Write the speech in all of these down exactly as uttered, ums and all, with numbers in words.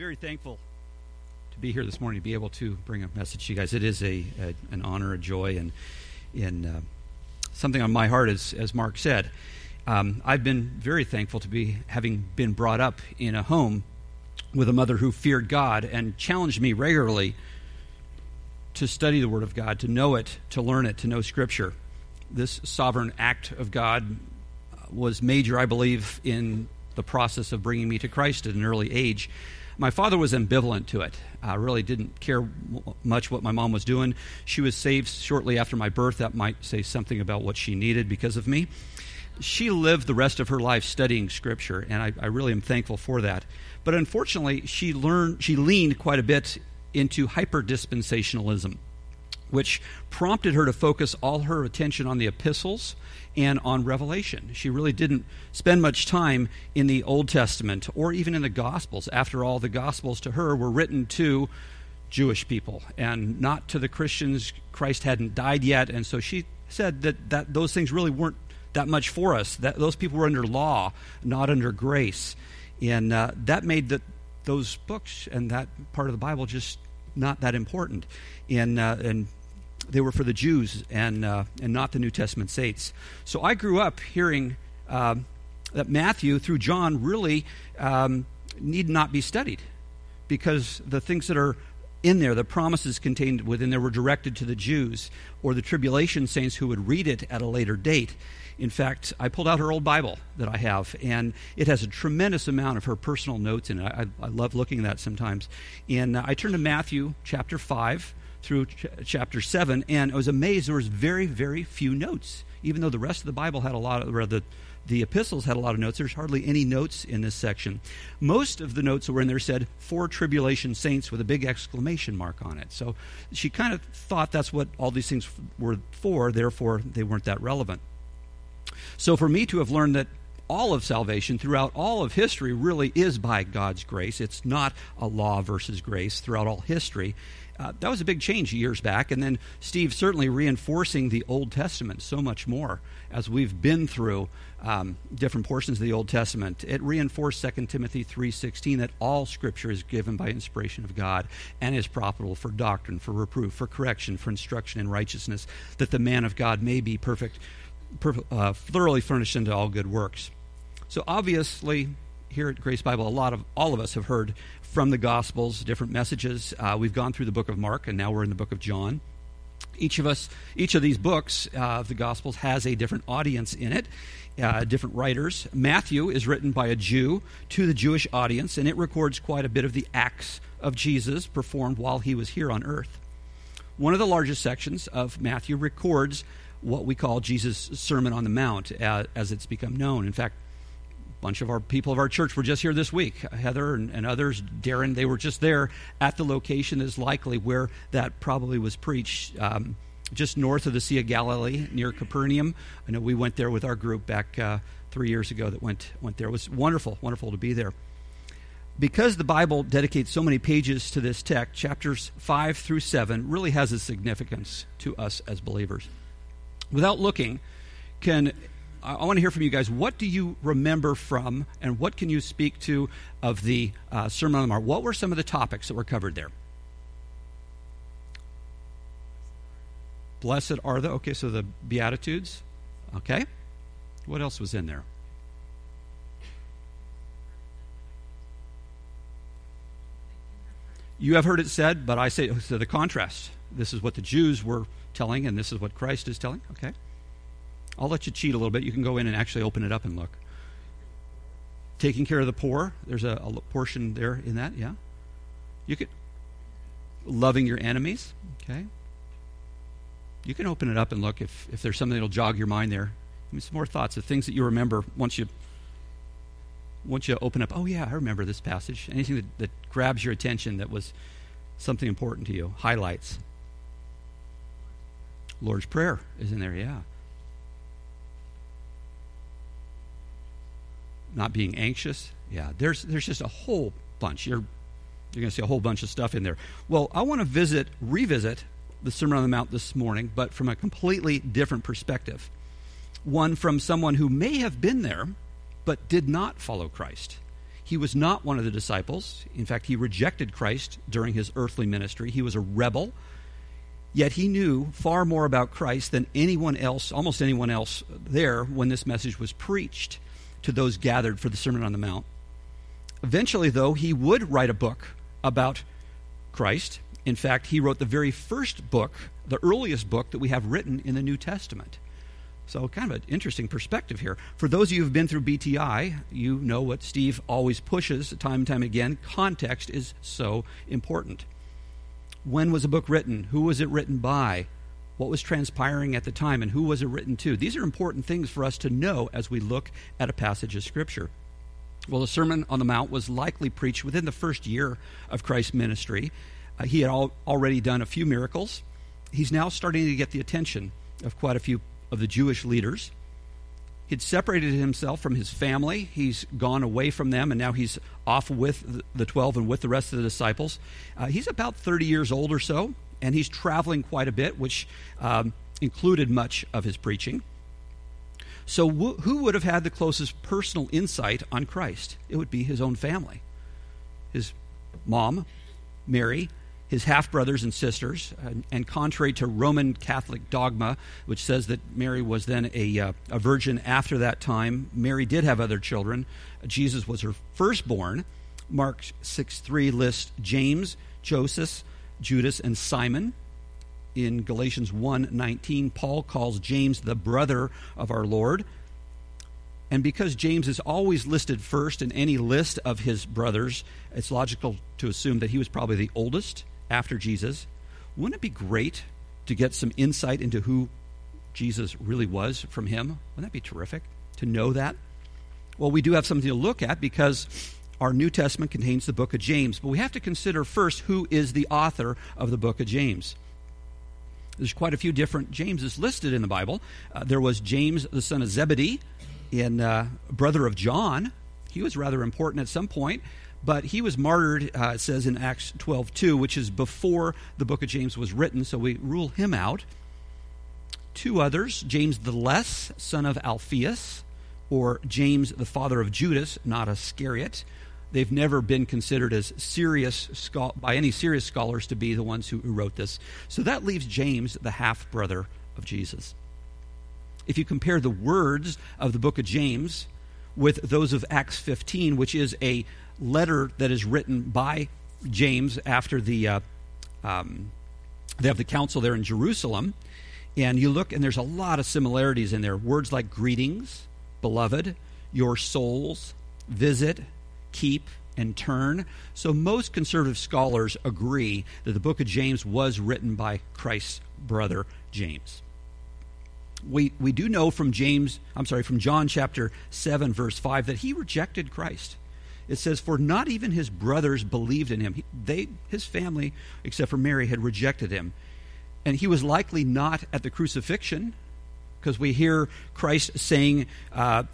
very thankful to be here this morning, to be able to bring a message to you guys. It is a, a an honor, a joy, and in uh, something on my heart, as as Mark said. Um, I've been very thankful to be having been brought up in a home with a mother who feared God and challenged me regularly to study the Word of God, to know it, to learn it, to know Scripture. This sovereign act of God was major, I believe, in the process of bringing me to Christ at an early age. My father was ambivalent to it. I really didn't care much what my mom was doing. She was saved shortly after my birth. That might say something about what she needed because of me. She lived the rest of her life studying Scripture, and I, I really am thankful for that. But unfortunately, she learned, she leaned quite a bit into hyper-dispensationalism, which prompted her to focus all her attention on the Epistles and on Revelation. She really didn't spend much time in the Old Testament or even in the Gospels. After all, the Gospels to her were written to Jewish people and not to the Christians. Christ hadn't died yet, and so she said that, that those things really weren't that much for us. That those people were under law, not under grace. And uh, that made the, those books and that part of the Bible just not that important. And, uh, and they were for the Jews and uh, and not the New Testament saints. So I grew up hearing uh, that Matthew through John really um, need not be studied because the things that are in there, the promises contained within there, were directed to the Jews or the tribulation saints who would read it at a later date. In fact, I pulled out her old Bible that I have, and it has a tremendous amount of her personal notes in it. I, I love looking at that sometimes. And I turned to Matthew chapter five through ch- chapter seven, and I was amazed there was very, very few notes. Even though the rest of the Bible had a lot of, or the, the epistles had a lot of notes, there's hardly any notes in this section. Most of the notes that were in there said, "For tribulation saints," with a big exclamation mark on it. So she kind of thought that's what all these things were for, therefore they weren't that relevant. So for me to have learned that all of salvation throughout all of history really is by God's grace, it's not a law versus grace throughout all history, uh, that was a big change years back. And then Steve certainly reinforcing the Old Testament so much more as we've been through um, different portions of the Old Testament. It reinforced Second Timothy three sixteen that all Scripture is given by inspiration of God and is profitable for doctrine, for reproof, for correction, for instruction in righteousness, that the man of God may be perfect, Uh, thoroughly furnished into all good works. So obviously, here at Grace Bible, a lot of all of us have heard from the Gospels, different messages. Uh, we've gone through the book of Mark, and now we're in the book of John. Each of us, each of these books uh, of the Gospels has a different audience in it, uh, different writers. Matthew is written by a Jew to the Jewish audience, and it records quite a bit of the acts of Jesus performed while he was here on earth. One of the largest sections of Matthew records what we call Jesus' Sermon on the Mount, uh, as it's become known. In fact, a bunch of our people of our church were just here this week. Heather and, and others, Darren, they were just there at the location that is likely where that probably was preached, um, just north of the Sea of Galilee, near Capernaum. I know we went there with our group back uh, three years ago that went, went there. It was wonderful, wonderful to be there. Because the Bible dedicates so many pages to this text, chapters five through seven really has a significance to us as believers. Without looking, can I want to hear from you guys. What do you remember from, and what can you speak to of the uh, Sermon on the Mount? What were some of the topics that were covered there? Blessed are the, okay, so the Beatitudes. Okay. What else was in there? You have heard it said, but I say, so the contrast. This is what the Jews were telling, and this is what Christ is telling. Okay. I'll let you cheat a little bit. You can go in and actually open it up and look. Taking care of the poor. There's a, a portion there in that, yeah. You could. Loving your enemies. Okay. You can open it up and look if, if there's something that'll jog your mind there. Give me some more thoughts of things that you remember once you once you open up. Oh, yeah, I remember this passage. Anything that, that grabs your attention that was something important to you. Highlights. Lord's Prayer is in there, yeah. Not being anxious, yeah. There's there's just a whole bunch. You're you're going to see a whole bunch of stuff in there. Well, I want to visit, revisit the Sermon on the Mount this morning, but from a completely different perspective. One from someone who may have been there, but did not follow Christ. He was not one of the disciples. In fact, he rejected Christ during his earthly ministry. He was a rebel. Yet he knew far more about Christ than anyone else, almost anyone else there when this message was preached to those gathered for the Sermon on the Mount. Eventually, though, he would write a book about Christ. In fact, he wrote the very first book, the earliest book that we have written in the New Testament. So kind of an interesting perspective here. For those of you who have been through B T I, you know what Steve always pushes time and time again. Context is so important. When was a book written? Who was it written by? What was transpiring at the time? And who was it written to? These are important things for us to know as we look at a passage of Scripture. Well, the Sermon on the Mount was likely preached within the first year of Christ's ministry. Uh, he had al- already done a few miracles. He's now starting to get the attention of quite a few of the Jewish leaders. He'd separated himself from his family. He's gone away from them, and now he's off with the twelve and with the rest of the disciples. Uh, he's about thirty years old or so, and he's traveling quite a bit, which um, included much of his preaching. So w- who would have had the closest personal insight on Christ? It would be his own family. His mom, Mary, his half-brothers and sisters, and, and contrary to Roman Catholic dogma, which says that Mary was then a, uh, a virgin after that time, Mary did have other children. Jesus was her firstborn. Mark six three lists James, Joseph, Judas, and Simon. In Galatians one nineteen, Paul calls James the brother of our Lord. And because James is always listed first in any list of his brothers, it's logical to assume that he was probably the oldest after Jesus. Wouldn't it be great to get some insight into who Jesus really was from him? Wouldn't that be terrific to know that? Well, we do have something to look at because our New Testament contains the book of James, but we have to consider first who is the author of the book of James. There's quite a few different Jameses listed in the Bible. Uh, there was James, the son of Zebedee, and uh, brother of John. He was rather important at some point. But he was martyred, uh, it says in Acts twelve two, which is before the book of James was written, so we rule him out. Two others, James the Less, son of Alphaeus, or James the father of Judas, not Iscariot. They've never been considered as serious scho- by any serious scholars to be the ones who, who wrote this. So that leaves James, the half-brother of Jesus. If you compare the words of the book of James with those of Acts fifteen, which is a letter that is written by James after the uh, um, they have the council there in Jerusalem, and you look and there's a lot of similarities in there. Words like greetings, beloved, your souls, visit, keep, and turn. So most conservative scholars agree that the book of James was written by Christ's brother James. We we do know from James, I'm sorry, from John chapter seven verse five that he rejected Christ. It says, for not even his brothers believed in him. He, they, his family, except for Mary, had rejected him. And he was likely not at the crucifixion, because we hear Christ saying uh,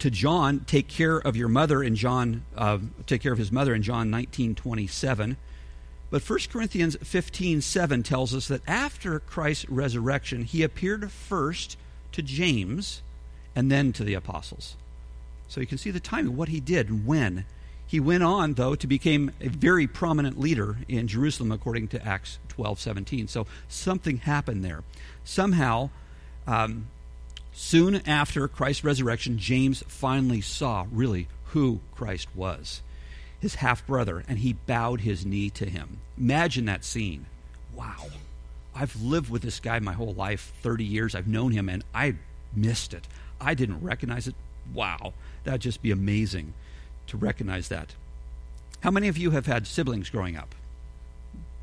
to John, take care of your mother in John, uh, take care of his mother in John nineteen twenty-seven. But First Corinthians fifteen seven tells us that after Christ's resurrection, he appeared first to James and then to the apostles. So you can see the timing, what he did and when. He went on, though, to become a very prominent leader in Jerusalem, according to Acts twelve seventeen. So something happened there. Somehow, um, soon after Christ's resurrection, James finally saw, really, who Christ was, his half-brother, and he bowed his knee to him. Imagine that scene. Wow. I've lived with this guy my whole life, thirty years. I've known him, and I missed it. I didn't recognize it. Wow, that'd just be amazing to recognize that. How many of you have had siblings growing up?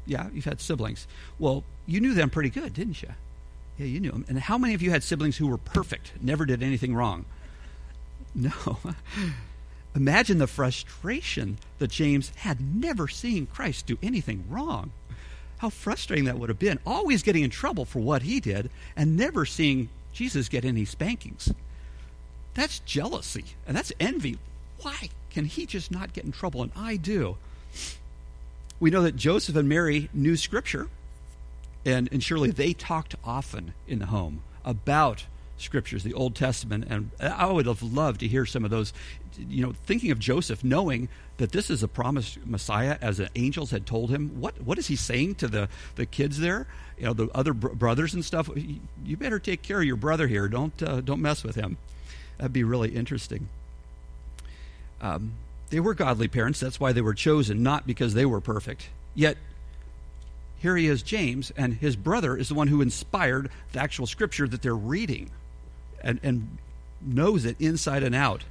Yeah, you've had siblings. Well, you knew them pretty good, didn't you? Yeah, you knew them. And how many of you had siblings who were perfect, never did anything wrong? No. Imagine the frustration that James had never seen Christ do anything wrong. How frustrating that would have been. Always getting in trouble for what he did and never seeing Jesus get any spankings. That's jealousy, and that's envy. Why can he just not get in trouble, and I do? We know that Joseph and Mary knew Scripture, and, and surely they talked often in the home about scriptures, the Old Testament, and I would have loved to hear some of those, you know, thinking of Joseph, knowing that this is a promised Messiah as the angels had told him. What what is he saying to the, the kids there, you know, the other br- brothers and stuff? You better take care of your brother here. Don't uh, don't mess with him. That'd be really interesting. Um, they were godly parents. That's why they were chosen, not because they were perfect. Yet, here he is, James, and his brother is the one who inspired the actual scripture that they're reading and, and knows it inside and out.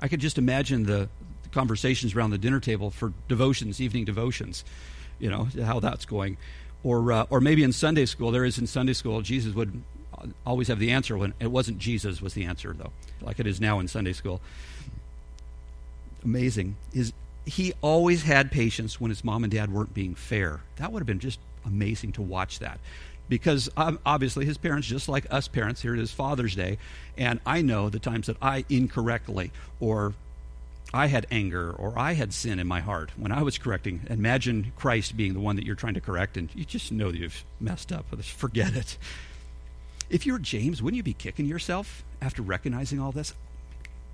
I could just imagine the conversations around the dinner table for devotions, evening devotions, you know, how that's going. Or uh, or maybe in Sunday school, there is in Sunday school, Jesus would always have the answer when it wasn't Jesus was the answer, though, like it is now in Sunday school. Amazing. Is he always had patience when his mom and dad weren't being fair. That would have been just amazing to watch that. Because um, obviously his parents, just like us parents, here it is Father's Day, and I know the times that I incorrectly, or I had anger, or I had sin in my heart when I was correcting. Imagine Christ being the one that you're trying to correct, and you just know that you've messed up. Forget it. If you were James, wouldn't you be kicking yourself after recognizing all this?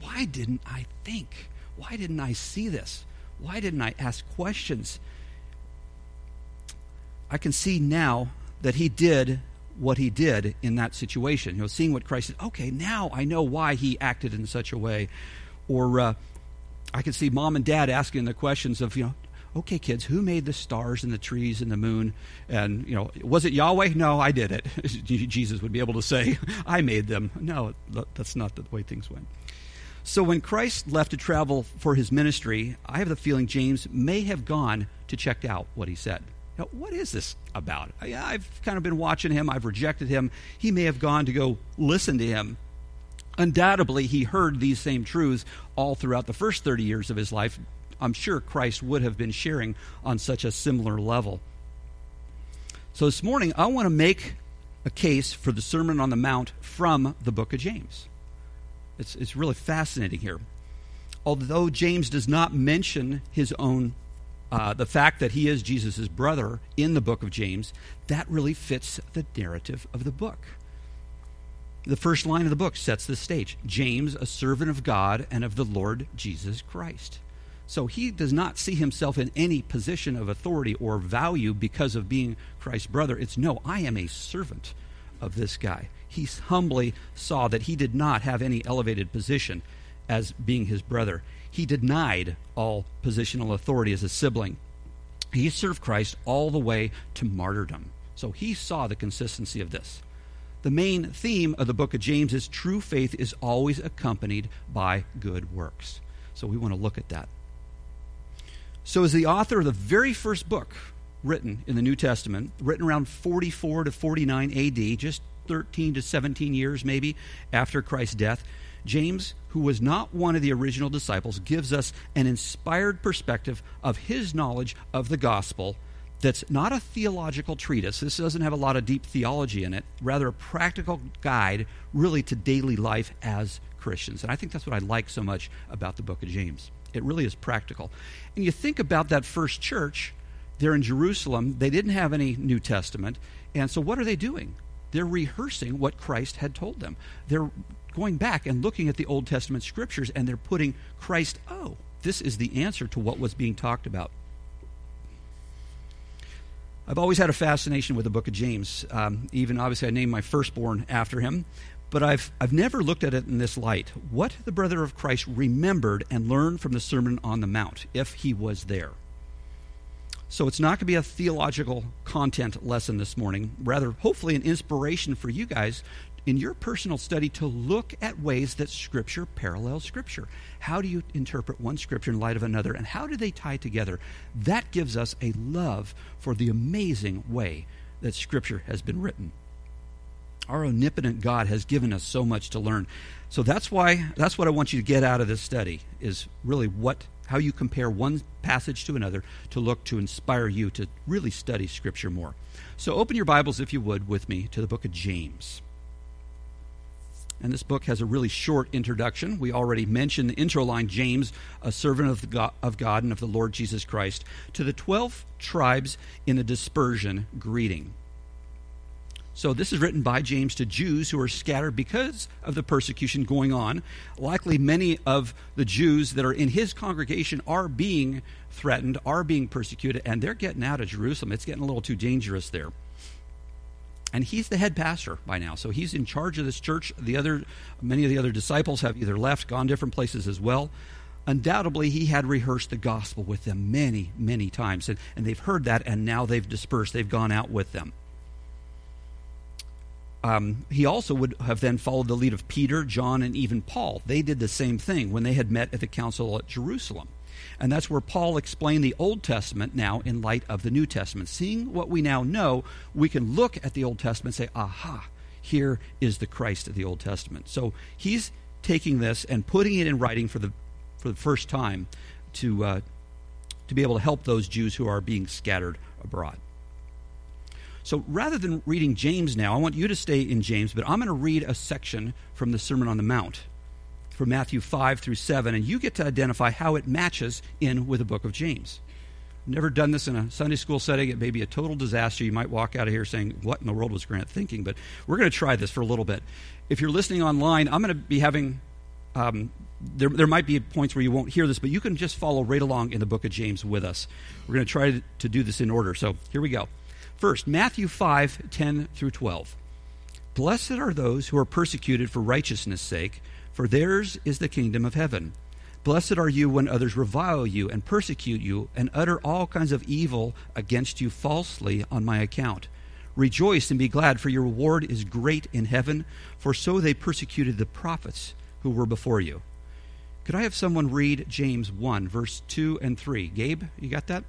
Why didn't I think? Why didn't I see this? Why didn't I ask questions? I can see now that he did what he did in that situation. You know, seeing what Christ did. Okay, now I know why he acted in such a way. Or uh, I can see mom and dad asking the questions of, you know, okay, kids, who made the stars and the trees and the moon? And, you know, was it Yahweh? No, I did it. Jesus would be able to say, I made them. No, that's not the way things went. So when Christ left to travel for his ministry, I have the feeling James may have gone to check out what he said. Now, what is this about? I, I've kind of been watching him. I've rejected him. He may have gone to go listen to him. Undoubtedly, he heard these same truths all throughout the first thirty years of his life. I'm sure Christ would have been sharing on such a similar level. So this morning, I want to make a case for the Sermon on the Mount from the book of James. It's it's really fascinating here. Although James does not mention his own, uh, the fact that he is Jesus' brother in the book of James, that really fits the narrative of the book. The first line of the book sets the stage. James, a servant of God and of the Lord Jesus Christ. So he does not see himself in any position of authority or value because of being Christ's brother. It's, no, I am a servant of this guy. He humbly saw that he did not have any elevated position as being his brother. He denied all positional authority as a sibling. He served Christ all the way to martyrdom. So he saw the consistency of this. The main theme of the book of James is true faith is always accompanied by good works. So we want to look at that. So as the author of the very first book written in the New Testament, written around forty-four to forty-nine A D, just thirteen to seventeen years maybe after Christ's death, James, who was not one of the original disciples, gives us an inspired perspective of his knowledge of the gospel that's not a theological treatise. This doesn't have a lot of deep theology in it, rather a practical guide really to daily life as Christians. And I think that's what I like so much about the book of James. It really is practical. And you think about that first church there in Jerusalem. They didn't have any New Testament. And so what are they doing? They're rehearsing what Christ had told them. They're going back and looking at the Old Testament scriptures, and they're putting Christ, oh, this is the answer to what was being talked about. I've always had a fascination with the book of James. Um, even, obviously, I named my firstborn after him. But I've, I've never looked at it in this light. What the brother of Christ remembered and learned from the Sermon on the Mount, if he was there. So it's not going to be a theological content lesson this morning. Rather, hopefully an inspiration for you guys in your personal study to look at ways that Scripture parallels Scripture. How do you interpret one Scripture in light of another, and how do they tie together? That gives us a love for the amazing way that Scripture has been written. Our omnipotent God has given us so much to learn. So that's why that's what I want you to get out of this study, is really what how you compare one passage to another to look to inspire you to really study Scripture more. So open your Bibles, if you would, with me to the book of James. And this book has a really short introduction. We already mentioned the intro line, James, a servant of God, of God and of the Lord Jesus Christ, to the twelve tribes in the dispersion greeting. So this is written by James to Jews who are scattered because of the persecution going on. Likely many of the Jews that are in his congregation are being threatened, are being persecuted, and they're getting out of Jerusalem. It's getting a little too dangerous there. And he's the head pastor by now, so he's in charge of this church. The other, many of the other disciples have either left, gone different places as well. Undoubtedly, he had rehearsed the gospel with them many, many times, and, and they've heard that, and now they've dispersed. They've gone out with them. Um, he also would have then followed the lead of Peter, John, and even Paul. They did the same thing when they had met at the council at Jerusalem. And that's where Paul explained the Old Testament now in light of the New Testament. Seeing what we now know, we can look at the Old Testament and say, aha, here is the Christ of the Old Testament. So he's taking this and putting it in writing for the for the first time to uh, to be able to help those Jews who are being scattered abroad. So rather than reading James now, I want you to stay in James, but I'm going to read a section from the Sermon on the Mount, from Matthew five through seven, and you get to identify how it matches in with the book of James. I've never done this in a Sunday school setting. It may be a total disaster. You might walk out of here saying, what in the world was Grant thinking? But we're going to try this for a little bit. If you're listening online, I'm going to be having, um, there, there might be points where you won't hear this, but you can just follow right along in the book of James with us. We're going to try to do this in order. So here we go. First, Matthew five, ten through twelve. Blessed are those who are persecuted for righteousness' sake, for theirs is the kingdom of heaven. Blessed are you when others revile you and persecute you and utter all kinds of evil against you falsely on my account. Rejoice and be glad, for your reward is great in heaven, for so they persecuted the prophets who were before you. Could I have someone read James one, verse two and three? Gabe, you got that?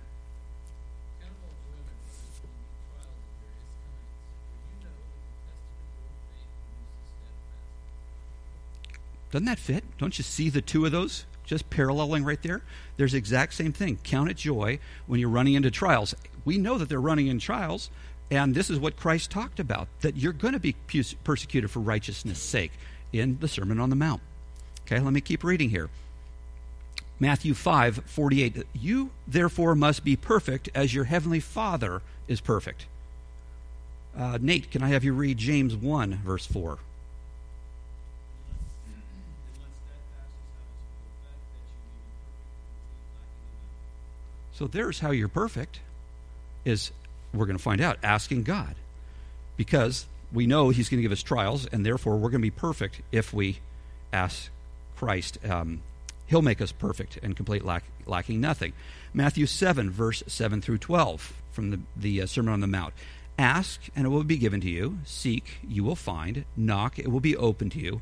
Doesn't that fit? Don't you see the two of those just paralleling right there? There's the exact same thing. Count it joy when you're running into trials. We know that they're running in trials, and this is what Christ talked about, that you're going to be persecuted for righteousness' sake in the Sermon on the Mount. Okay, let me keep reading here. Matthew five, forty-eight. You, therefore, must be perfect as your heavenly Father is perfect. Uh, Nate, can I have you read James one, verse four? So there's how you're perfect, is we're going to find out, asking God. Because we know he's going to give us trials, and therefore we're going to be perfect if we ask Christ. Um, he'll make us perfect and complete, lack, lacking nothing. Matthew seven, verse seven through twelve from the, the uh, Sermon on the Mount. Ask, and it will be given to you. Seek, you will find. Knock, it will be opened to you.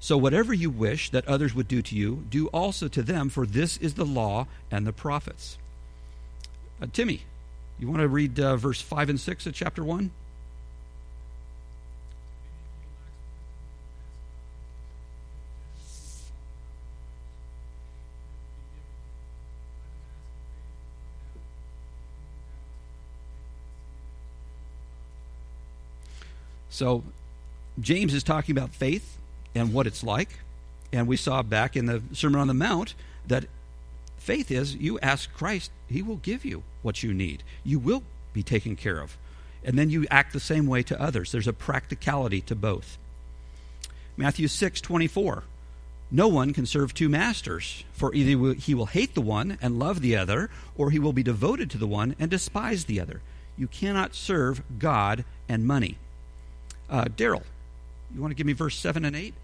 So whatever you wish that others would do to you, do also to them, for this is the law and the prophets. Uh, Timmy, you want to read uh, verse five and six of chapter one? So James is talking about faith and what it's like. And we saw back in the Sermon on the Mount that faith is you ask Christ, he will give you what you need. You will be taken care of. And then you act the same way to others. There's a practicality to both. Matthew six, twenty-four. No one can serve two masters, for either he will hate the one and love the other, or he will be devoted to the one and despise the other. You cannot serve God and money. Uh, Daryl, you want to give me verse seven and eight?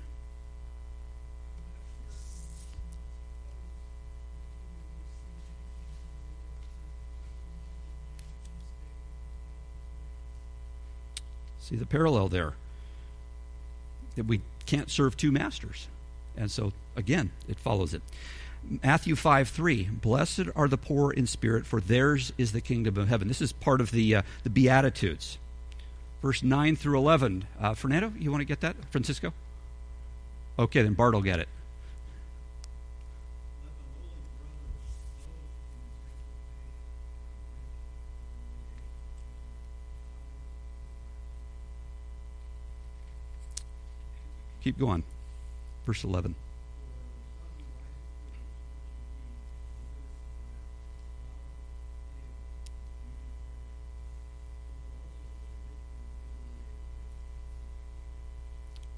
See the parallel there, that we can't serve two masters. And so, again, it follows it. Matthew five, three, blessed are the poor in spirit, for theirs is the kingdom of heaven. This is part of the, uh, the Beatitudes. Verse nine through eleven. Uh, Fernando, you want to get that? Francisco? Okay, then Bart will get it. Keep going. Verse eleven.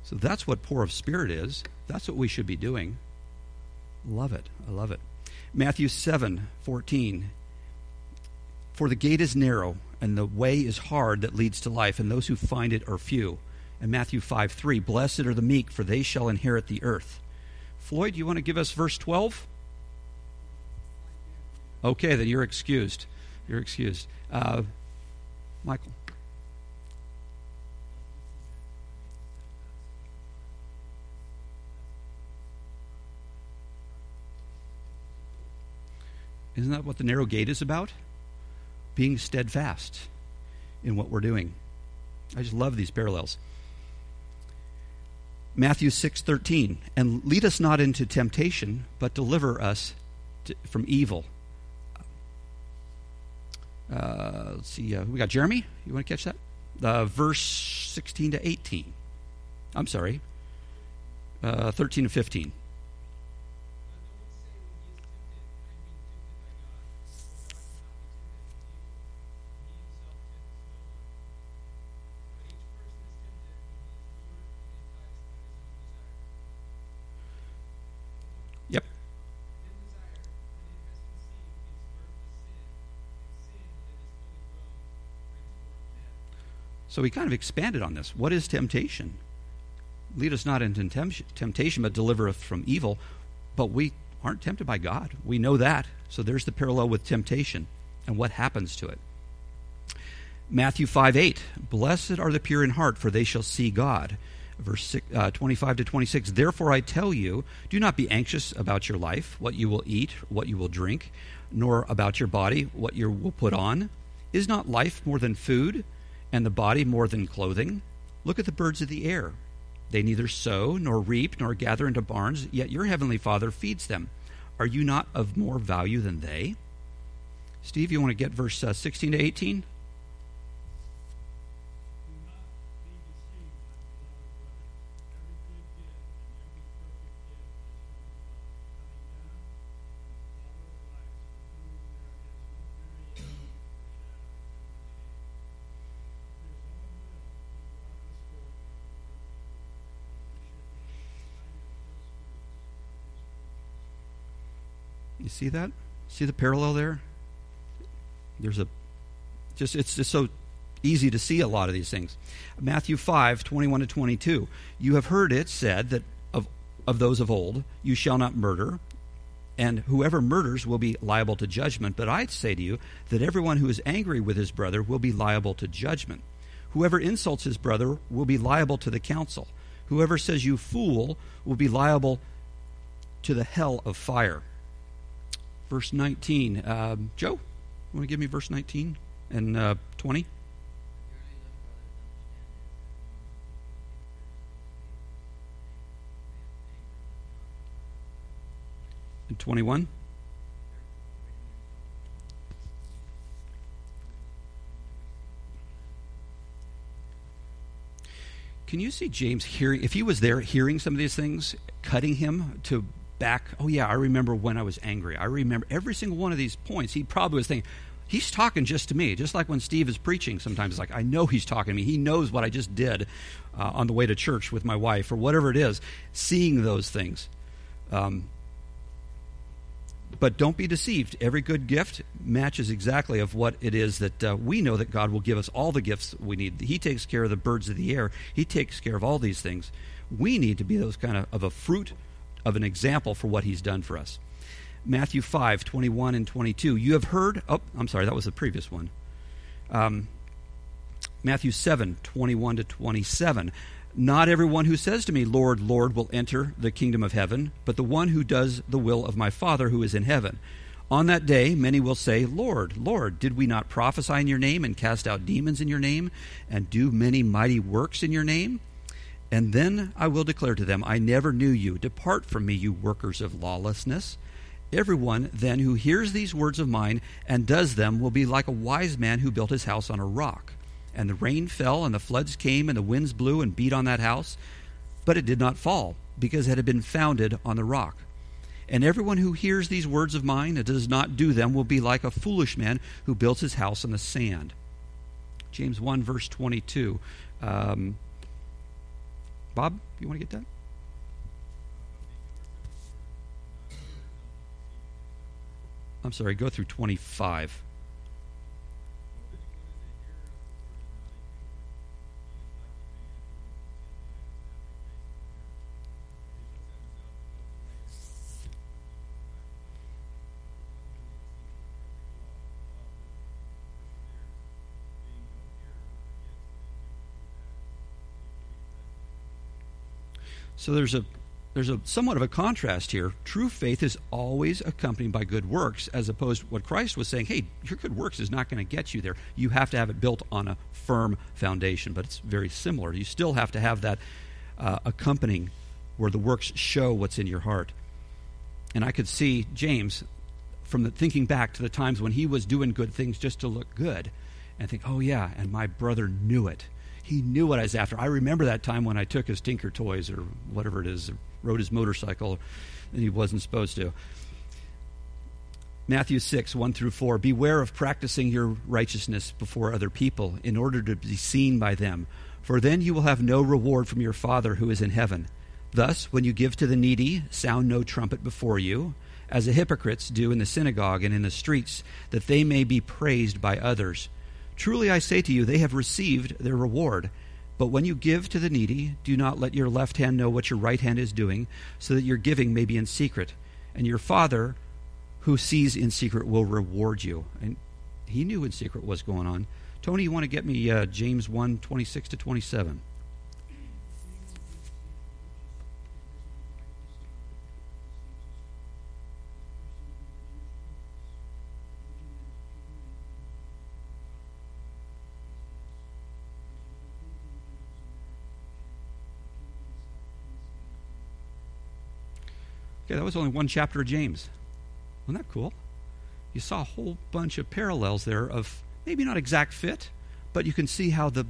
So that's what poor of spirit is. That's what we should be doing. Love it. I love it. Matthew seven fourteen. For the gate is narrow, and the way is hard that leads to life, and those who find it are few. And Matthew five three. Blessed are the meek, for they shall inherit the earth. Floyd, you want to give us verse twelve? Okay, then you're excused. You're excused. Uh, Michael. Isn't that what the narrow gate is about? Being steadfast in what we're doing. I just love these parallels. Matthew six thirteen, and lead us not into temptation, but deliver us to, from evil. Uh, let's see, uh, we got Jeremy. You want to catch that? Uh, verse sixteen to eighteen. I'm sorry, uh, thirteen to fifteen. So he kind of expanded on this. What is temptation? Lead us not into temptation, but deliver us from evil. But we aren't tempted by God. We know that. So there's the parallel with temptation and what happens to it. Matthew five eight. Blessed are the pure in heart, for they shall see God. Verse twenty-five to twenty-six. Therefore I tell you, do not be anxious about your life, what you will eat, what you will drink, nor about your body, what you will put on. Is not life more than food? And the body more than clothing? Look at the birds of the air. They neither sow, nor reap, nor gather into barns, yet your heavenly Father feeds them. Are you not of more value than they? Steve, you want to get verse uh, sixteen to eighteen? See that? See the parallel there? There's a just it's just so easy to see a lot of these things. Matthew five twenty-one to twenty-two. You have heard it said that of of those of old, you shall not murder, and whoever murders will be liable to judgment. But I say to you that everyone who is angry with his brother will be liable to judgment. Whoever insults his brother will be liable to the council. Whoever says you fool will be liable to the hell of fire. Verse nineteen. Um, Joe, you want to give me verse nineteen and uh, twenty? And twenty-one? Can you see James hearing, if he was there hearing some of these things, cutting him to back, oh yeah, I remember when I was angry. I remember every single one of these points. He probably was thinking, he's talking just to me, just like when Steve is preaching sometimes. It's like, I know he's talking to me. He knows what I just did uh, on the way to church with my wife or whatever it is, seeing those things. Um, but don't be deceived. Every good gift matches exactly of what it is that uh, we know that God will give us all the gifts we need. He takes care of the birds of the air. He takes care of all these things. We need to be those kind of, of a fruit of an example for what he's done for us. Matthew five twenty-one and twenty-two. You have heard, oh, I'm sorry, that was the previous one. Um, Matthew seven twenty-one to twenty-seven. Not everyone who says to me, Lord, Lord, will enter the kingdom of heaven, but the one who does the will of my Father who is in heaven. On that day, many will say, Lord, Lord, did we not prophesy in your name and cast out demons in your name and do many mighty works in your name? And then I will declare to them, I never knew you. Depart from me, you workers of lawlessness. Everyone then who hears these words of mine and does them will be like a wise man who built his house on a rock. And the rain fell, and the floods came, and the winds blew and beat on that house. but it did not fall, because it had been founded on the rock. And everyone who hears these words of mine and does not do them will be like a foolish man who built his house on the sand. James one, verse twenty-two. Um, Bob, you want to get that? I'm sorry, go through twenty-five. So there's a there's a somewhat of a contrast here. True faith is always accompanied by good works, as opposed to what Christ was saying, hey, your good works is not going to get you there. You have to have it built on a firm foundation, but it's very similar. You still have to have that uh, accompanying where the works show what's in your heart. And I could see James from the, thinking back to the times when he was doing good things just to look good and think, oh yeah, and my brother knew it. He knew what I was after. I remember that time when I took his Tinker Toys or whatever it is, or rode his motorcycle, and he wasn't supposed to. Matthew six, one through four, beware of practicing your righteousness before other people in order to be seen by them, for then you will have no reward from your Father who is in heaven. Thus, when you give to the needy, sound no trumpet before you, as the hypocrites do in the synagogue and in the streets, that they may be praised by others. Truly I say to you, they have received their reward. But when you give to the needy, do not let your left hand know what your right hand is doing, so that your giving may be in secret. And your Father, who sees in secret, will reward you. And he knew in secret what was going on. Tony, you want to get me uh, James one, twenty-six to twenty-seven? Okay, that was only one chapter of James. Wasn't that cool? You saw a whole bunch of parallels there of maybe not exact fit, but you can see how the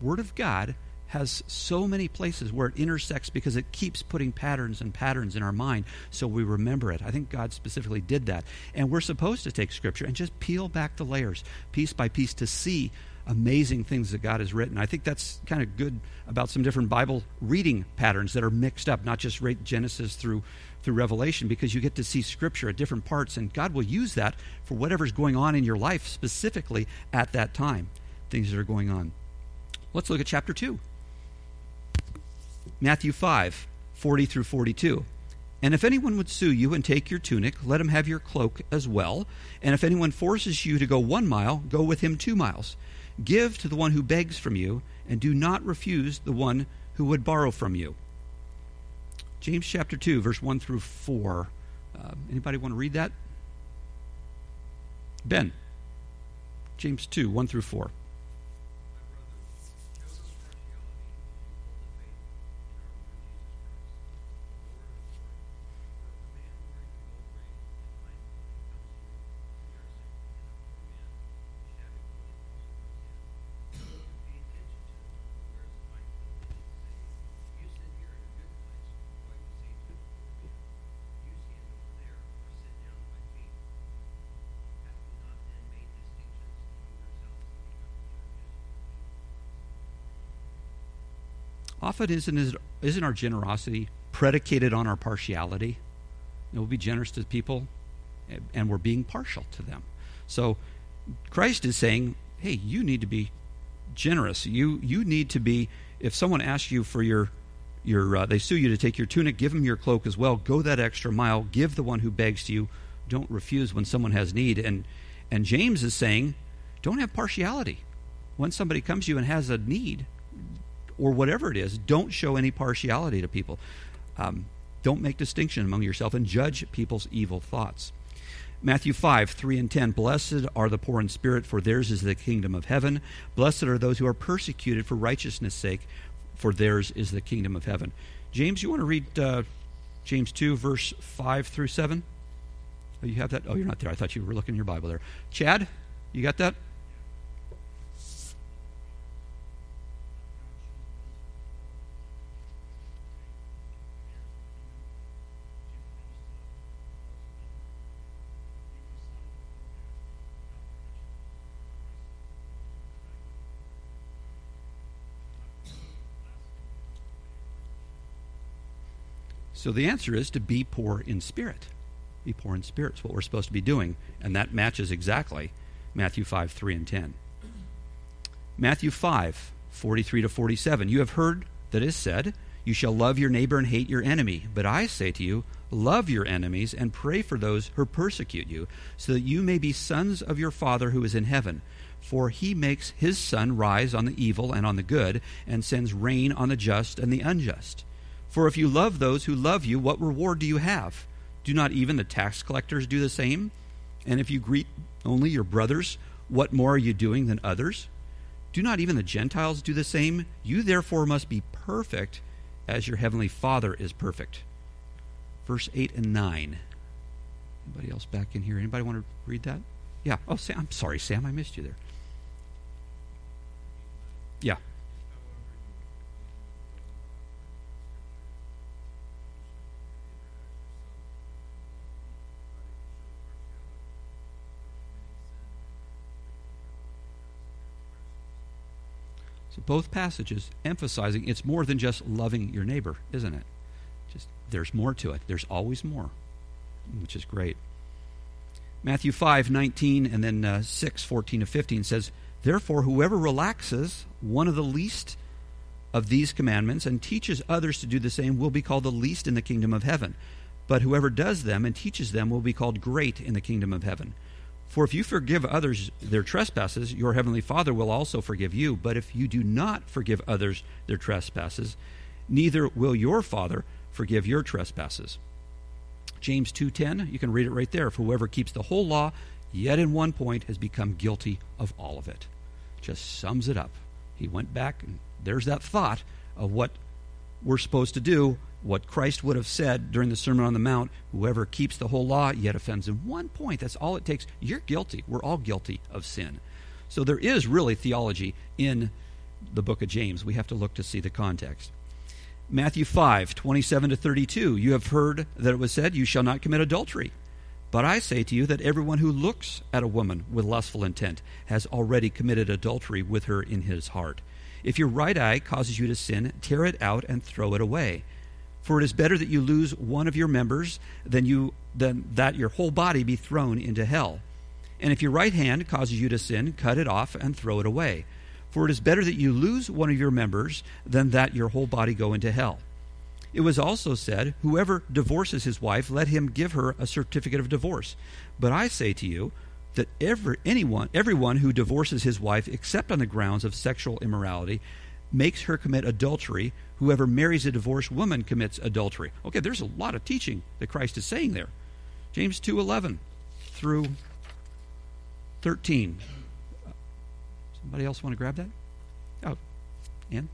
Word of God has so many places where it intersects because it keeps putting patterns and patterns in our mind so we remember it. I think God specifically did that. And we're supposed to take Scripture and just peel back the layers piece by piece to see amazing things that God has written. I think that's kind of good about some different Bible reading patterns that are mixed up, not just right Genesis through through Revelation, because you get to see Scripture at different parts, and God will use that for whatever's going on in your life, specifically at that time, things that are going on. Let's look at chapter two. Matthew five, forty through forty-two. And if anyone would sue you and take your tunic, let him have your cloak as well. And if anyone forces you to go one mile, go with him two miles. Give to the one who begs from you, and do not refuse the one who would borrow from you. James chapter two, verse one through four. Uh, anybody want to read that? Ben. James two, one through four. Often isn't isn't our generosity predicated on our partiality? And we'll be generous to people, and we're being partial to them. So Christ is saying, hey, you need to be generous. You you need to be, if someone asks you for your, your uh, they sue you to take your tunic, give them your cloak as well. Go that extra mile. Give the one who begs to you. Don't refuse when someone has need. And, and James is saying, don't have partiality. When somebody comes to you and has a need, or whatever it is, don't show any partiality to people. Um, don't make distinction among yourself and judge people's evil thoughts. Matthew five, three and ten, blessed are the poor in spirit, for theirs is the kingdom of heaven. Blessed are those who are persecuted for righteousness' sake, for theirs is the kingdom of heaven. James, you want to read uh, James two, verse five through seven? Oh, you have that? Oh, you're not there. I thought you were looking in your Bible there. Chad, you got that? So the answer is to be poor in spirit. Be poor in spirit is what we're supposed to be doing, and that matches exactly Matthew five, three and ten. Matthew five, forty-three to forty-seven. You have heard that is said, you shall love your neighbor and hate your enemy. But I say to you, love your enemies and pray for those who persecute you, so that you may be sons of your Father who is in heaven. For he makes his sun rise on the evil and on the good, and sends rain on the just and the unjust. For if you love those who love you, what reward do you have? Do not even the tax collectors do the same? And if you greet only your brothers, what more are you doing than others? Do not even the Gentiles do the same? You therefore must be perfect, as your heavenly Father is perfect. Verse eight and nine. Anybody else back in here? Anybody want to read that? Yeah. Oh, Sam, I'm sorry, Sam, I missed you there. Yeah. So both passages emphasizing it's more than just loving your neighbor, isn't it? Just there's more to it. There's always more, which is great. Matthew five, nineteen, and then uh, six, fourteen to fifteen says, therefore, whoever relaxes one of the least of these commandments and teaches others to do the same will be called the least in the kingdom of heaven. But whoever does them and teaches them will be called great in the kingdom of heaven. For if you forgive others their trespasses, your heavenly Father will also forgive you. But if you do not forgive others their trespasses, neither will your Father forgive your trespasses. James two ten, you can read it right there. For whoever keeps the whole law, yet in one point has become guilty of all of it. Just sums it up. He went back, and there's that thought of what we're supposed to do, what Christ would have said during the Sermon on the Mount, whoever keeps the whole law yet offends in one point. That's all it takes. You're guilty. We're all guilty of sin. So there is really theology in the book of James. We have to look to see the context. Matthew five, twenty-seven to thirty-two, you have heard that it was said, you shall not commit adultery. But I say to you that everyone who looks at a woman with lustful intent has already committed adultery with her in his heart. If your right eye causes you to sin, tear it out and throw it away. For it is better that you lose one of your members than you than that your whole body be thrown into hell. And if your right hand causes you to sin, cut it off and throw it away. For it is better that you lose one of your members than that your whole body go into hell. It was also said, whoever divorces his wife, let him give her a certificate of divorce. But I say to you that every anyone, everyone who divorces his wife, except on the grounds of sexual immorality, makes her commit adultery. Whoever marries a divorced woman commits adultery. Okay, there's a lot of teaching that Christ is saying there. James two eleven through thirteen. Somebody else want to grab that? Oh, Ann?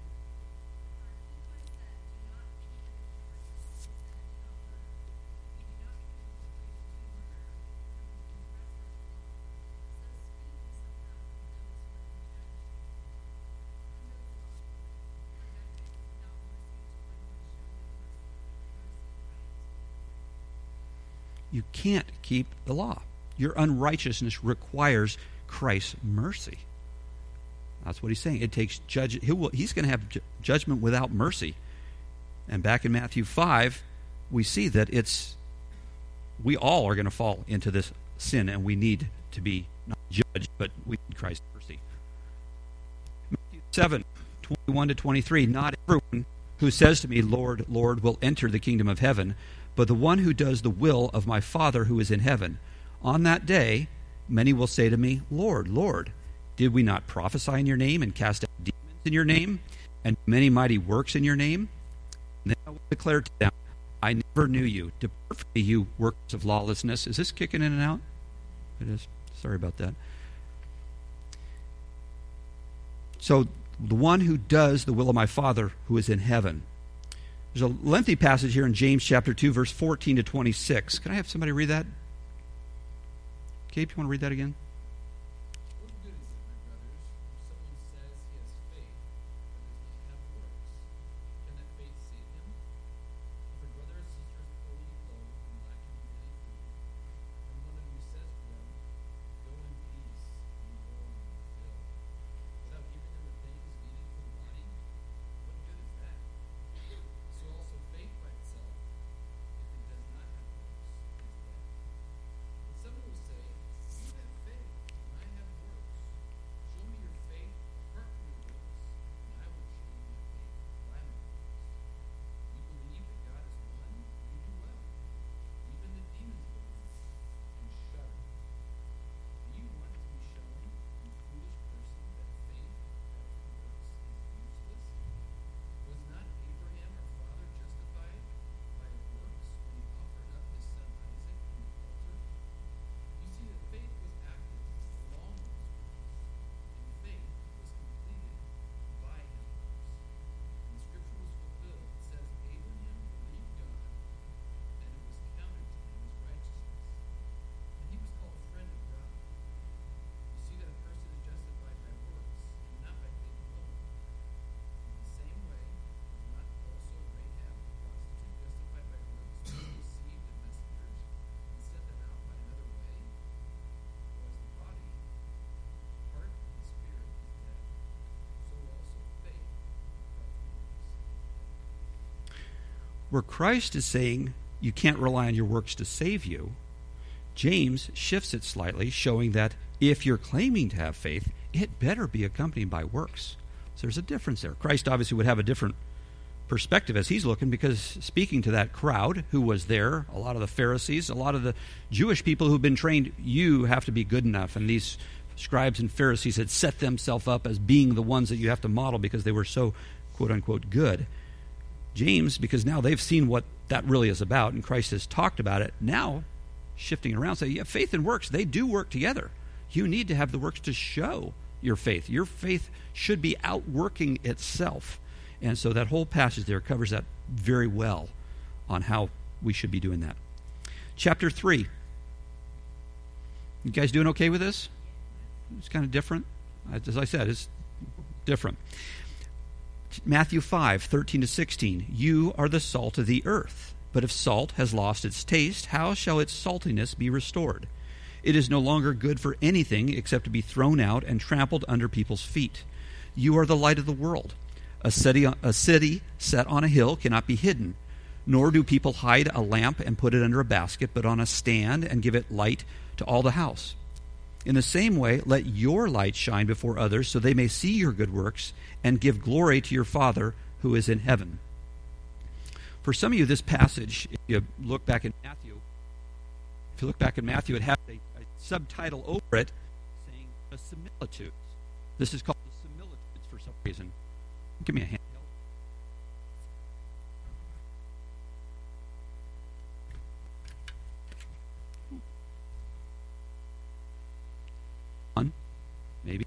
You can't keep the law. Your unrighteousness requires Christ's mercy. That's what he's saying. It takes judge. He will, he's going to have ju- judgment without mercy. And back in Matthew five, we see that it's we all are going to fall into this sin, and we need to be not judged, but we need Christ's mercy. Matthew seven, twenty-one to twenty-three. Not everyone who says to me, Lord, Lord, will enter the kingdom of heaven, but the one who does the will of my Father who is in heaven. On that day, many will say to me, Lord, Lord, did we not prophesy in your name and cast out demons in your name and many mighty works in your name? And then I will declare to them, I never knew you. Depart from me, you workers of lawlessness. Is this kicking in and out? It is. Sorry about that. So the one who does the will of my Father who is in heaven. There's a lengthy passage here in James chapter two, verse fourteen to twenty-six. Can I have somebody read that? Gabe, you want to read that again? Where Christ is saying you can't rely on your works to save you, James shifts it slightly, showing that if you're claiming to have faith, it better be accompanied by works. So there's a difference there. Christ obviously would have a different perspective as he's looking, because speaking to that crowd who was there, a lot of the Pharisees, a lot of the Jewish people who've been trained, you have to be good enough. And these scribes and Pharisees had set themselves up as being the ones that you have to model because they were so, quote unquote, good. James, because now they've seen what that really is about, and Christ has talked about it, now shifting around, say, yeah, faith and works, they do work together. You need to have the works to show your faith. Your faith should be outworking itself. And so that whole passage there covers that very well on how we should be doing that. Chapter three. You guys doing okay with this? It's kind of different. As I said, it's different. Matthew five, thirteen to sixteen. You are the salt of the earth. But if salt has lost its taste, how shall its saltiness be restored? It is no longer good for anything except to be thrown out and trampled under people's feet. You are the light of the world. A city, a city set on a hill cannot be hidden, nor do people hide a lamp and put it under a basket, but on a stand and give it light to all the house. In the same way, let your light shine before others, so they may see your good works and give glory to your Father who is in heaven. For some of you, this passage, if you look back in Matthew, if you look back in Matthew, it has a, a subtitle over it saying the similitudes. This is called the similitudes for some reason. Give me a hand. On, maybe.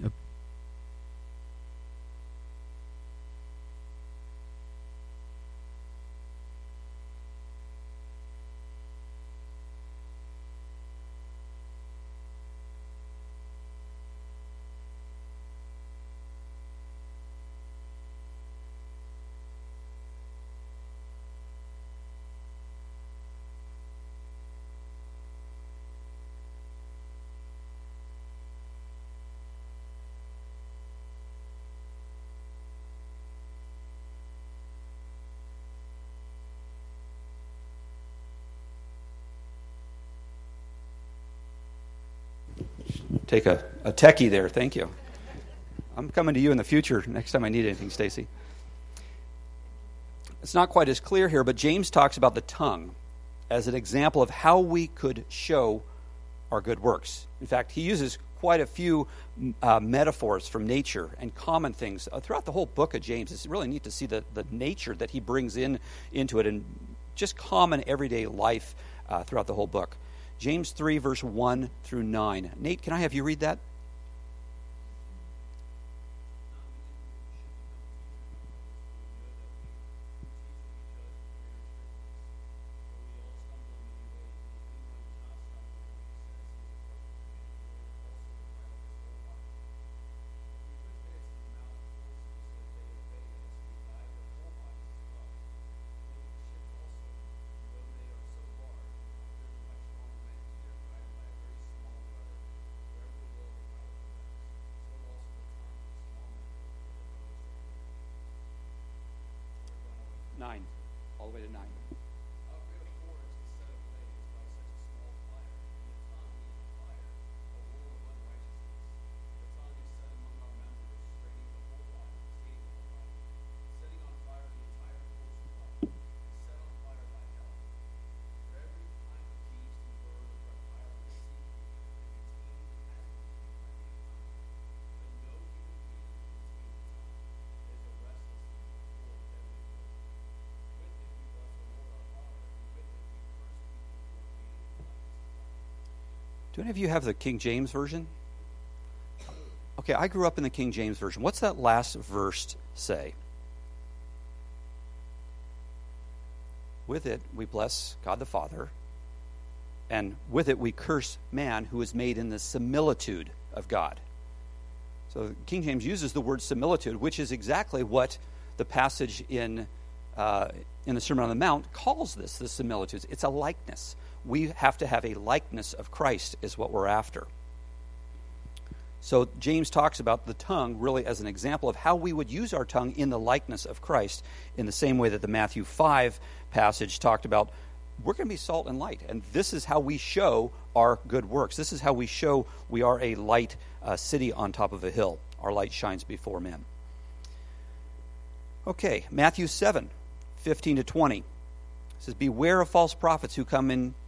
Nope. Take a, a techie there. Thank you. I'm coming to you in the future next time I need anything, Stacy. It's not quite as clear here, but James talks about the tongue as an example of how we could show our good works. In fact, he uses quite a few uh, metaphors from nature and common things throughout the whole book of James. It's really neat to see the, the nature that he brings in into it and just common everyday life uh, throughout the whole book. James three, verse one through nine. Nate, can I have you read that? Do any of you have the King James Version? Okay, I grew up in the King James Version. What's that last verse say? With it we bless God the Father, and with it we curse man who is made in the similitude of God. So King James uses the word similitude, which is exactly what the passage in uh, in the Sermon on the Mount calls this, the similitudes. It's a likeness. We have to have a likeness of Christ is what we're after. So James talks about the tongue really as an example of how we would use our tongue in the likeness of Christ, in the same way that the Matthew five passage talked about we're going to be salt and light, and this is how we show our good works. This is how we show we are a light uh, city on top of a hill. Our light shines before men. Okay, Matthew seven, fifteen to twenty. It says, "Beware of false prophets who come in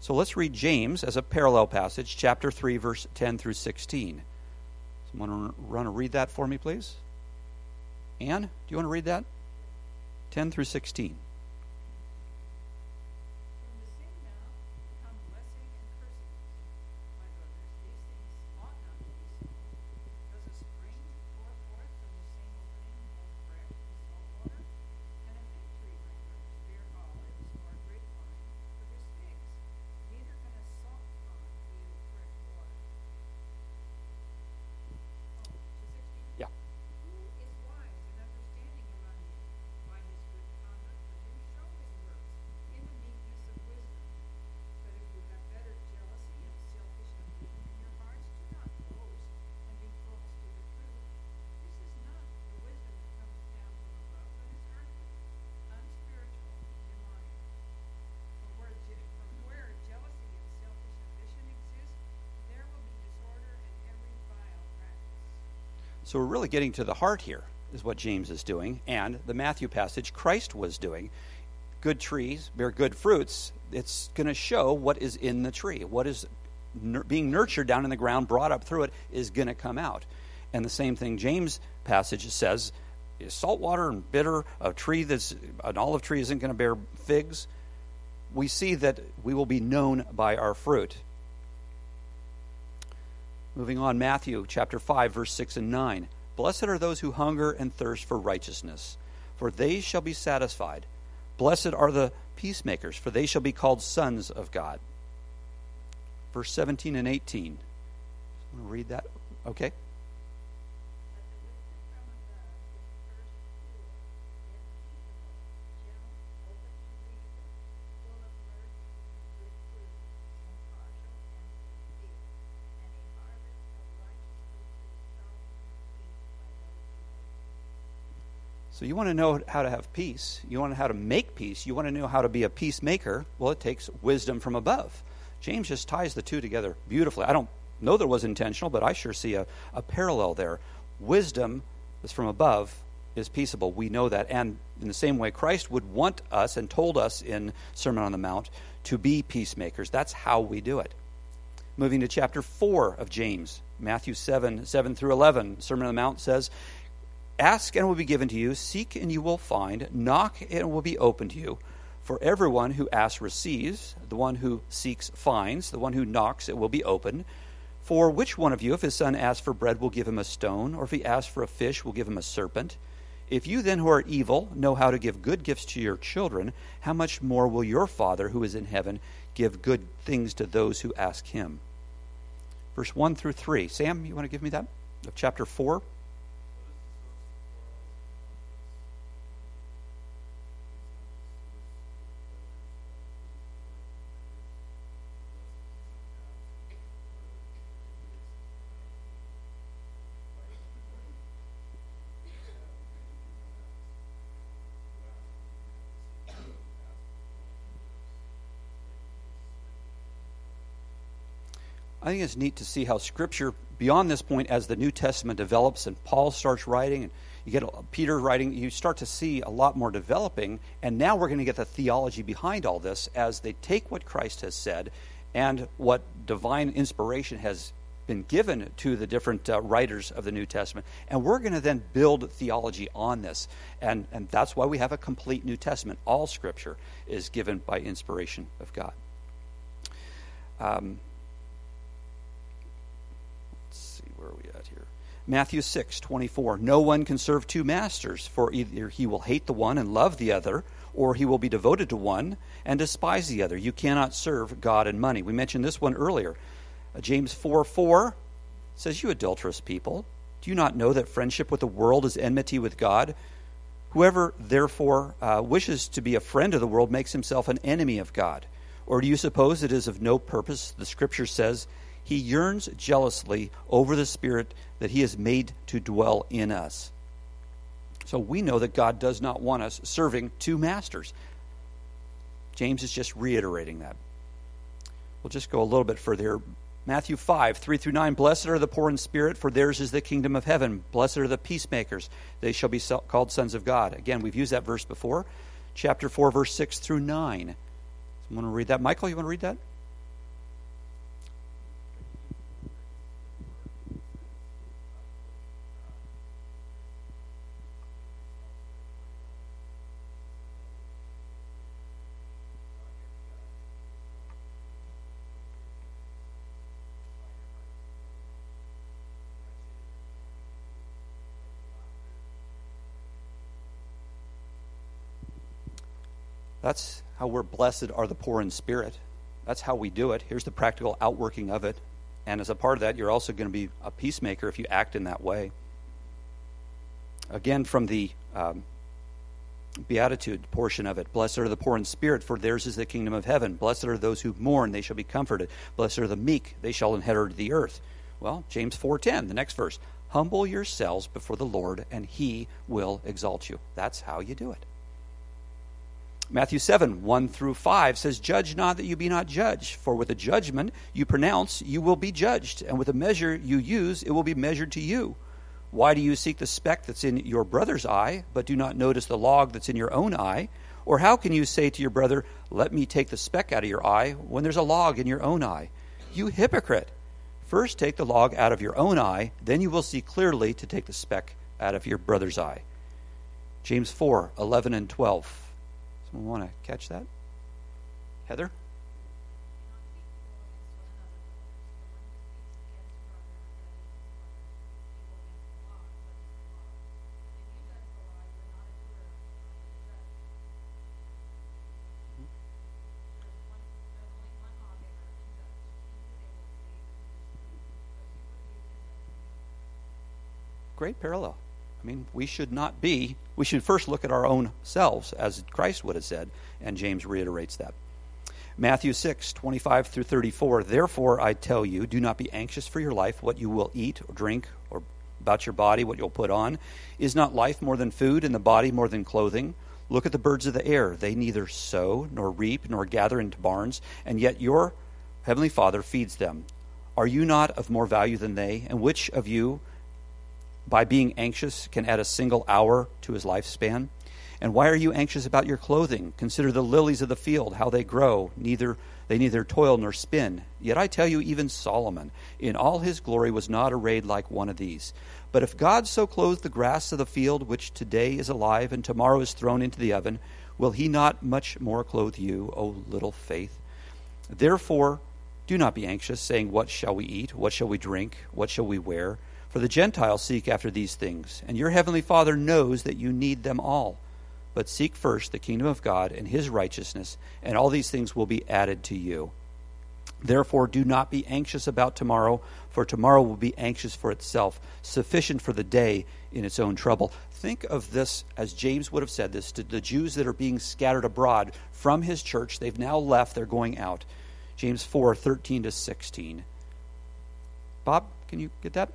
So let's read James as a parallel passage, chapter three, verse ten through sixteen. Someone want to read that for me, please? Anne, do you want to read that? ten through sixteen. So we're really getting to the heart here, is what James is doing, and the Matthew passage Christ was doing. Good trees bear good fruits. It's going to show what is in the tree. What is nur- being nurtured down in the ground, brought up through it, is going to come out. And the same thing James' passage says is salt water and bitter. A tree that's an olive tree isn't going to bear figs. We see that we will be known by our fruit. Moving on, Matthew chapter five, verse six and nine. "Blessed are those who hunger and thirst for righteousness, for they shall be satisfied. Blessed are the peacemakers, for they shall be called sons of God." Verse seventeen and eighteen. I want to read that. Okay. So you want to know how to have peace. You want to know how to make peace. You want to know how to be a peacemaker. Well, it takes wisdom from above. James just ties the two together beautifully. I don't know that it was intentional, but I sure see a, a parallel there. Wisdom that's from above is peaceable. We know that. And in the same way, Christ would want us and told us in Sermon on the Mount to be peacemakers. That's how we do it. Moving to chapter four of James, Matthew seven, seven through eleven. Sermon on the Mount says, "Ask and it will be given to you, seek and you will find, knock and it will be opened to you. For everyone who asks receives, the one who seeks finds, the one who knocks it will be opened. For which one of you, if his son asks for bread, will give him a stone, or if he asks for a fish, will give him a serpent? If you then who are evil know how to give good gifts to your children, how much more will your Father who is in heaven give good things to those who ask him?" Verse one through three. Sam, you want to give me that? Of chapter four? I think it's neat to see how Scripture, beyond this point, as the New Testament develops and Paul starts writing and you get Peter writing, you start to see a lot more developing. And now we're going to get the theology behind all this as they take what Christ has said and what divine inspiration has been given to the different uh, writers of the New Testament. And we're going to then build theology on this. And, and that's why we have a complete New Testament. All Scripture is given by inspiration of God. Um Where are we at here? Matthew six twenty-four, no one can serve two masters, for either he will hate the one and love the other, or he will be devoted to one and despise the other. You cannot serve God and money. We mentioned this one earlier. James four four says, you adulterous people, do you not know that friendship with the world is enmity with God? Whoever, therefore, uh, wishes to be a friend of the world makes himself an enemy of God. Or do you suppose it is of no purpose? The Scripture says, he yearns jealously over the Spirit that he has made to dwell in us. So we know that God does not want us serving two masters. James is just reiterating that. We'll just go a little bit further here. Matthew five three through nine, blessed are the poor in spirit, for theirs is the kingdom of heaven. Blessed are the peacemakers, they shall be called sons of God. Again, we've used that verse before. Chapter four, verse six through nine. Someone want to read that? Michael, you want to read that? That's how we're blessed are the poor in spirit. That's how we do it. Here's the practical outworking of it. And as a part of that, you're also going to be a peacemaker if you act in that way. Again, from the um, Beatitude portion of it, blessed are the poor in spirit, for theirs is the kingdom of heaven. Blessed are those who mourn, they shall be comforted. Blessed are the meek, they shall inherit the earth. Well, James four ten, the next verse, humble yourselves before the Lord, and he will exalt you. That's how you do it. Matthew seven one through five says, judge not that you be not judged, for with the judgment you pronounce, you will be judged, and with the measure you use, it will be measured to you. Why do you seek the speck that's in your brother's eye, but do not notice the log that's in your own eye? Or how can you say to your brother, let me take the speck out of your eye, when there's a log in your own eye? You hypocrite! First take the log out of your own eye, then you will see clearly to take the speck out of your brother's eye. James four eleven and twelve. We want to catch that? Heather? Great parallel. I mean, we should not be, we should first look at our own selves, as Christ would have said, and James reiterates that. Matthew six twenty-five through thirty-four, therefore I tell you, do not be anxious for your life, what you will eat or drink, or about your body, what you'll put on. Is not life more than food, and the body more than clothing? Look at the birds of the air, they neither sow, nor reap, nor gather into barns, and yet your heavenly Father feeds them. Are you not of more value than they? And which of you, by being anxious, can add a single hour to his lifespan? And why are you anxious about your clothing? Consider the lilies of the field, how they grow. Neither they neither toil nor spin. Yet I tell you, even Solomon, in all his glory, was not arrayed like one of these. But if God so clothed the grass of the field, which today is alive and tomorrow is thrown into the oven, will he not much more clothe you, O little faith? Therefore, do not be anxious, saying, what shall we eat? What shall we drink? What shall we wear? For the Gentiles seek after these things, and your heavenly Father knows that you need them all. But seek first the kingdom of God and his righteousness, and all these things will be added to you. Therefore, do not be anxious about tomorrow, for tomorrow will be anxious for itself, sufficient for the day in its own trouble. Think of this as James would have said this to the Jews that are being scattered abroad from his church. They've now left, they're going out. James four thirteen to sixteen. Bob, can you get that?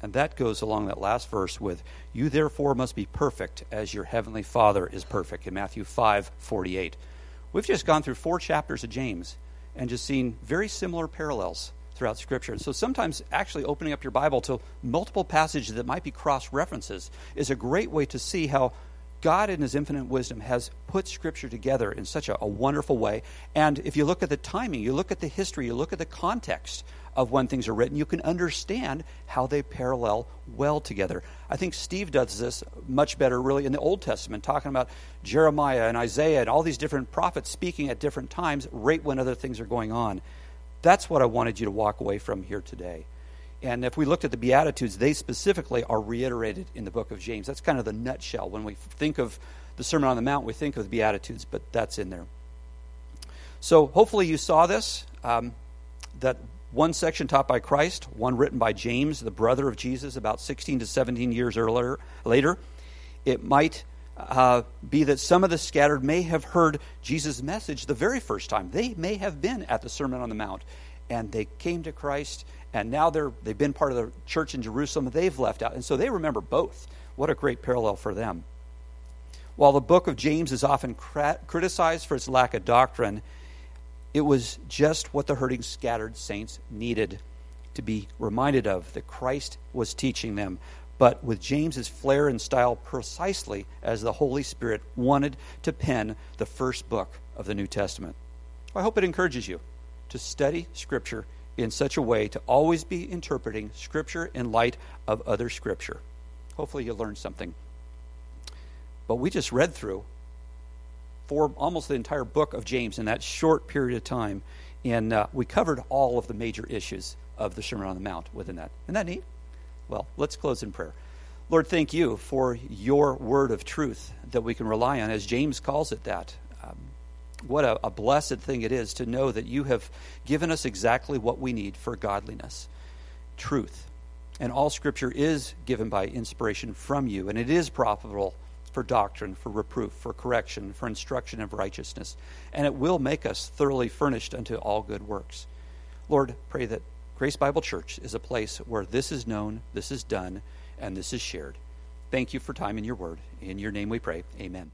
And that goes along that last verse with, you therefore must be perfect as your heavenly Father is perfect, in Matthew five forty-eight. We've just gone through four chapters of James, and just seeing very similar parallels throughout Scripture. And so sometimes actually opening up your Bible to multiple passages that might be cross-references is a great way to see how God in his infinite wisdom has put Scripture together in such a, a wonderful way. And if you look at the timing, you look at the history, you look at the context of when things are written, you can understand how they parallel well together. I think Steve does this much better really in the Old Testament, talking about Jeremiah and Isaiah and all these different prophets speaking at different times right when other things are going on. That's what I wanted you to walk away from here today. And if we looked at the Beatitudes, they specifically are reiterated in the book of James. That's kind of the nutshell. When we think of the Sermon on the Mount, we think of the Beatitudes, but that's in there. So hopefully you saw this, um, that one section taught by Christ, one written by James, the brother of Jesus, about sixteen to seventeen years earlier, later. It might Uh, be that some of the scattered may have heard Jesus' message the very first time. They may have been at the Sermon on the Mount, and they came to Christ, and now they're, they've been part of the church in Jerusalem. They've left out, and so they remember both. What a great parallel for them. While the book of James is often cra- criticized for its lack of doctrine, it was just what the hurting scattered saints needed to be reminded of, that Christ was teaching them, but with James's flair and style precisely as the Holy Spirit wanted to pen the first book of the New Testament. I hope it encourages you to study Scripture in such a way to always be interpreting Scripture in light of other Scripture. Hopefully you learned something. But we just read through for almost the entire book of James in that short period of time, and uh, we covered all of the major issues of the Sermon on the Mount within that. Isn't that neat? Well, let's close in prayer. Lord, thank you for your word of truth that we can rely on, as James calls it that. Um, what a, a blessed thing it is to know that you have given us exactly what we need for godliness, truth. And all Scripture is given by inspiration from you, and it is profitable for doctrine, for reproof, for correction, for instruction of righteousness. And it will make us thoroughly furnished unto all good works. Lord, pray that Grace Bible Church is a place where this is known, this is done, and this is shared. Thank you for time in your word. In your name we pray. Amen.